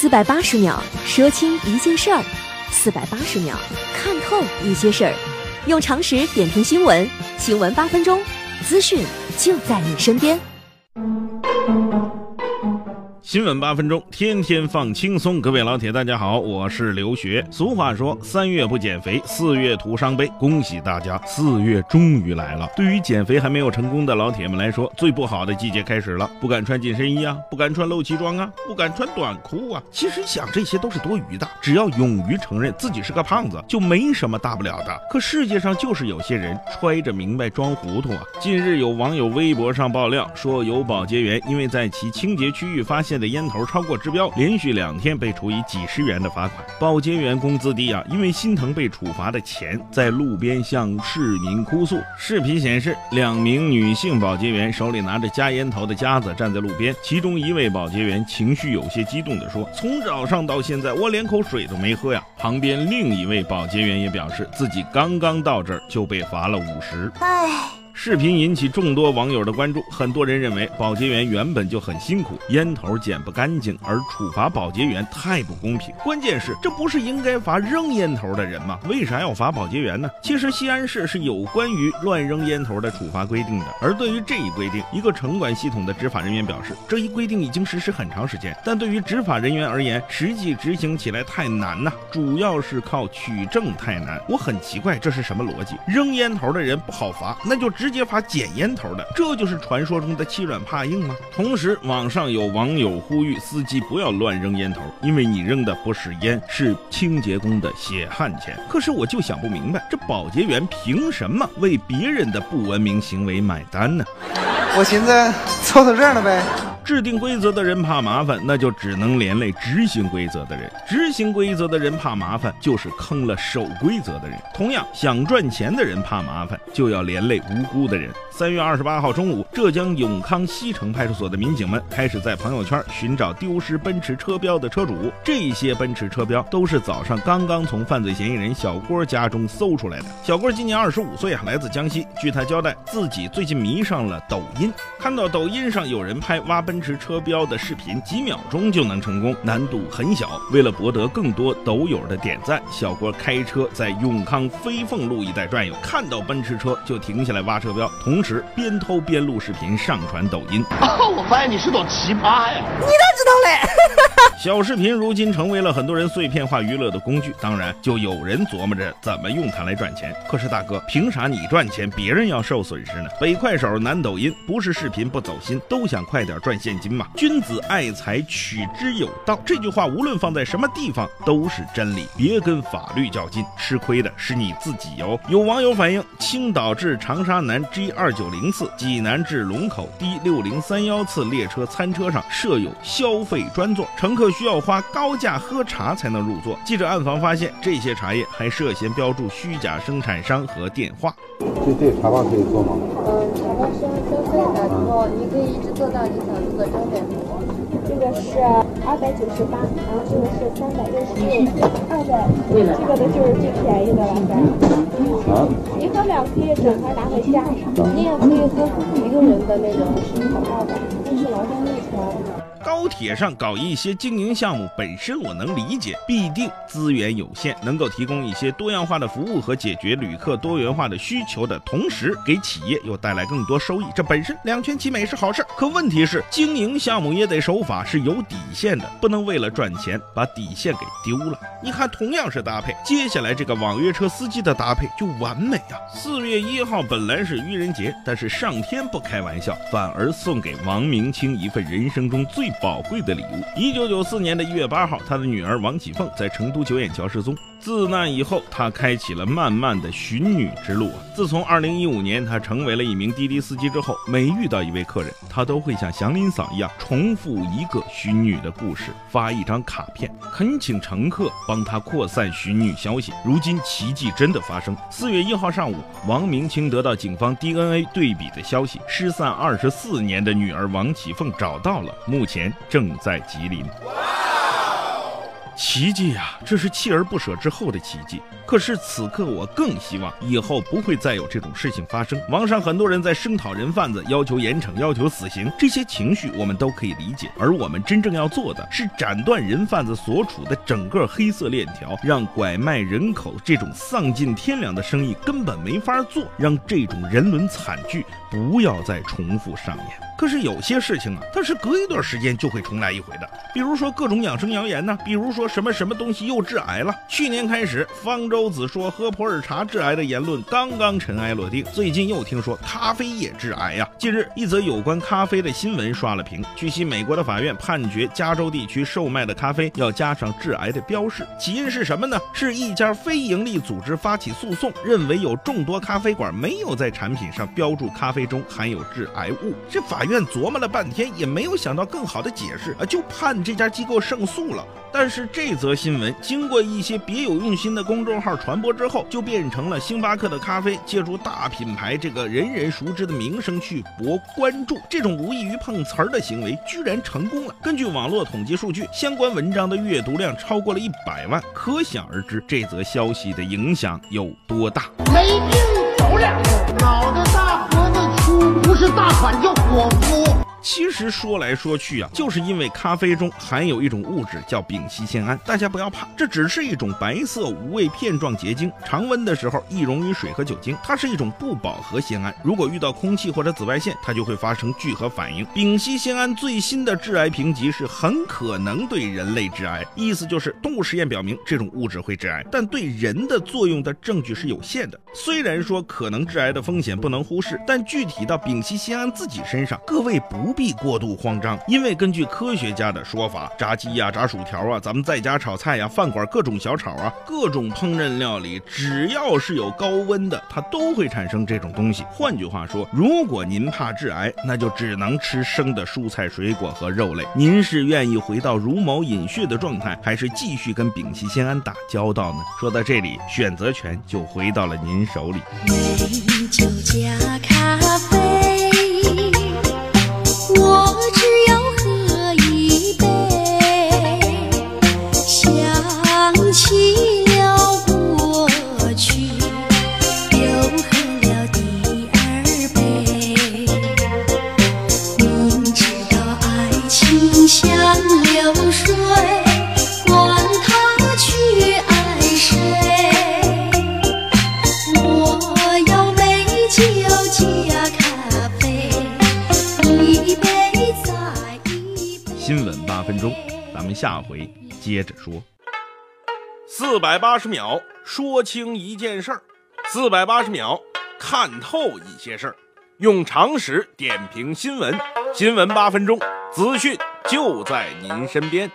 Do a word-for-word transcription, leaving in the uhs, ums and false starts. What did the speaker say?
四百八十秒说清一件事儿，四百八十秒看透一些事儿，用常识点评新闻，新闻八分钟，资讯就在你身边。新闻八分钟，天天放轻松。各位老铁，大家好，我是刘学。俗话说，三月不减肥，四月徒伤悲。恭喜大家，四月终于来了。对于减肥还没有成功的老铁们来说，最不好的季节开始了。不敢穿紧身衣啊，不敢穿露脐装啊，不敢穿短裤啊。其实想这些都是多余的，只要勇于承认自己是个胖子，就没什么大不了的。可世界上就是有些人揣着明白装糊涂啊。近日有网友微博上爆料说，有保洁员因为在其清洁区域发现的烟头超过指标，连续两天被处以几十元的罚款。保洁员工资低啊，因为心疼被处罚的钱，在路边向市民哭诉。视频显示，两名女性保洁员手里拿着夹烟头的夹子站在路边，其中一位保洁员情绪有些激动地说：“从早上到现在，我连口水都没喝呀。”旁边另一位保洁员也表示，自己刚刚到这儿就被罚了五十。唉。视频引起众多网友的关注，很多人认为保洁员原本就很辛苦，烟头捡不干净，而处罚保洁员太不公平。关键是，这不是应该罚扔烟头的人吗？为啥要罚保洁员呢？其实西安市是有关于乱扔烟头的处罚规定的，而对于这一规定，一个城管系统的执法人员表示，这一规定已经实施很长时间，但对于执法人员而言，实际执行起来太难呐、啊，主要是靠取证太难。我很奇怪，这是什么逻辑？扔烟头的人不好罚，那就直直接罚捡烟头的，这就是传说中的欺软怕硬吗？同时，网上有网友呼吁司机不要乱扔烟头，因为你扔的不是烟，是清洁工的血汗钱。可是我就想不明白，这保洁员凭什么为别人的不文明行为买单呢？我寻思凑凑热闹呗。制定规则的人怕麻烦，那就只能连累执行规则的人；执行规则的人怕麻烦，就是坑了守规则的人。同样，想赚钱的人怕麻烦，就要连累无辜的人。三月二十八号中午，浙江永康西城派出所的民警们开始在朋友圈寻找丢失奔驰车标的车主。这些奔驰车标都是早上刚刚从犯罪嫌疑人小郭家中搜出来的。小郭今年二十五岁啊，来自江西。据他交代，自己最近迷上了抖音，看到抖音上有人拍挖奔奔驰车标的视频，几秒钟就能成功，难度很小。为了博得更多抖友的点赞，小郭开车在永康飞凤路一带转悠，看到奔驰车就停下来挖车标，同时边偷边录视频上传抖音。哦，我发现你是朵奇葩呀！你咋知道嘞？小视频如今成为了很多人碎片化娱乐的工具，当然就有人琢磨着怎么用它来赚钱。可是大哥，凭啥你赚钱，别人要受损失呢？北快手南抖音，不是视频不走心，都想快点赚现金嘛。君子爱财，取之有道，这句话无论放在什么地方都是真理，别跟法律较劲，吃亏的是你自己哟。有网友反映，青岛至长沙南 G二九零 次，济南至龙口 D六零三一 次列车餐车上设有消费专座，乘客需要花高价喝茶才能入座。记者暗访发现，这些茶叶还涉嫌标注虚假生产商和电话。对对，茶吧可以做吗？嗯，茶吧需要消费的时候，你可以一直做到你想做的焦点服务。这个是二百九十八，然后这个是三百六十六，二百，这个的就是最便宜的了。啊、嗯，一盒两可以整盒拿回家，你也可以喝一个人的那种十一口二百，这是劳动力茶。高铁上搞一些经营项目，本身我能理解，必定资源有限，能够提供一些多样化的服务和解决旅客多元化的需求的同时，给企业又带来更多收益，这本身两全其美是好事。可问题是，经营项目也得守法，是有底线的，不能为了赚钱把底线给丢了。你看，同样是搭配，接下来这个网约车司机的搭配就完美啊！四月一号本来是愚人节，但是上天不开玩笑，反而送给王明清一份人生中最宝贵的礼物。一九九四年的一月八号，他的女儿王启凤在成都九眼桥失踪。自那以后，他开启了漫漫的寻女之路。自从二零一五年他成为了一名滴滴司机之后，每遇到一位客人，他都会像祥林嫂一样重复一个寻女的故事，发一张卡片，恳请乘客帮他扩散寻女消息。如今奇迹真的发生。四月一号上午，王明清得到警方 D N A 对比的消息，失散二十四年的女儿王启凤找到了，目前正在吉林。奇迹啊，这是锲而不舍之后的奇迹。可是此刻我更希望以后不会再有这种事情发生。网上很多人在声讨人贩子，要求严惩，要求死刑，这些情绪我们都可以理解，而我们真正要做的是斩断人贩子所处的整个黑色链条，让拐卖人口这种丧尽天良的生意根本没法做，让这种人伦惨剧不要再重复上演。可是有些事情啊，它是隔一段时间就会重来一回的，比如说各种养生谣言呢、啊，比如说什么什么东西又致癌了。去年开始，方舟子说喝普洱茶致癌的言论刚刚尘埃落定，最近又听说咖啡也致癌呀、啊。近日，一则有关咖啡的新闻刷了屏。据悉，美国的法院判决加州地区售卖的咖啡要加上致癌的标示，起因是什么呢？是一家非营利组织发起诉讼，认为有众多咖啡馆没有在产品上标注咖啡中含有致癌物。这法院琢磨了半天，也没有想到更好的解释啊，就判这家机构胜诉了。但是这则新闻经过一些别有用心的公众号传播之后，就变成了星巴克的咖啡借助大品牌这个人人熟知的名声去博关注，这种无异于碰瓷儿的行为居然成功了。根据网络统计数据，相关文章的阅读量超过了一百万，可想而知这则消息的影响有多大。没病走两步，脑袋大脖子粗，不是大款叫伙夫。其实说来说去啊，就是因为咖啡中含有一种物质叫丙烯酰胺，大家不要怕，这只是一种白色无味片状结晶，常温的时候易溶于水和酒精，它是一种不饱和酰胺，如果遇到空气或者紫外线，它就会发生聚合反应。丙烯酰胺最新的致癌评级是很可能对人类致癌，意思就是动物实验表明这种物质会致癌，但对人的作用的证据是有限的。虽然说可能致癌的风险不能忽视，但具体到丙烯酰胺自己身上，各位不不必过度慌张，因为根据科学家的说法，炸鸡呀、啊、炸薯条啊，咱们在家炒菜呀、啊，饭馆各种小炒啊，各种烹饪料理，只要是有高温的，它都会产生这种东西。换句话说，如果您怕致癌，那就只能吃生的蔬菜水果和肉类。您是愿意回到茹毛饮血的状态，还是继续跟丙烯酰胺打交道呢？说到这里，选择权就回到了您手里。美酒加咖啡，我只要喝一杯，想起了过去，又喝了第二杯。明知道爱情像流水，管它去爱谁，我要美酒加咖啡，一杯。新闻八分钟，咱们下回接着说。四百八十秒说清一件事儿，四百八十秒看透一些事儿，用常识点评新闻。新闻八分钟，资讯就在您身边。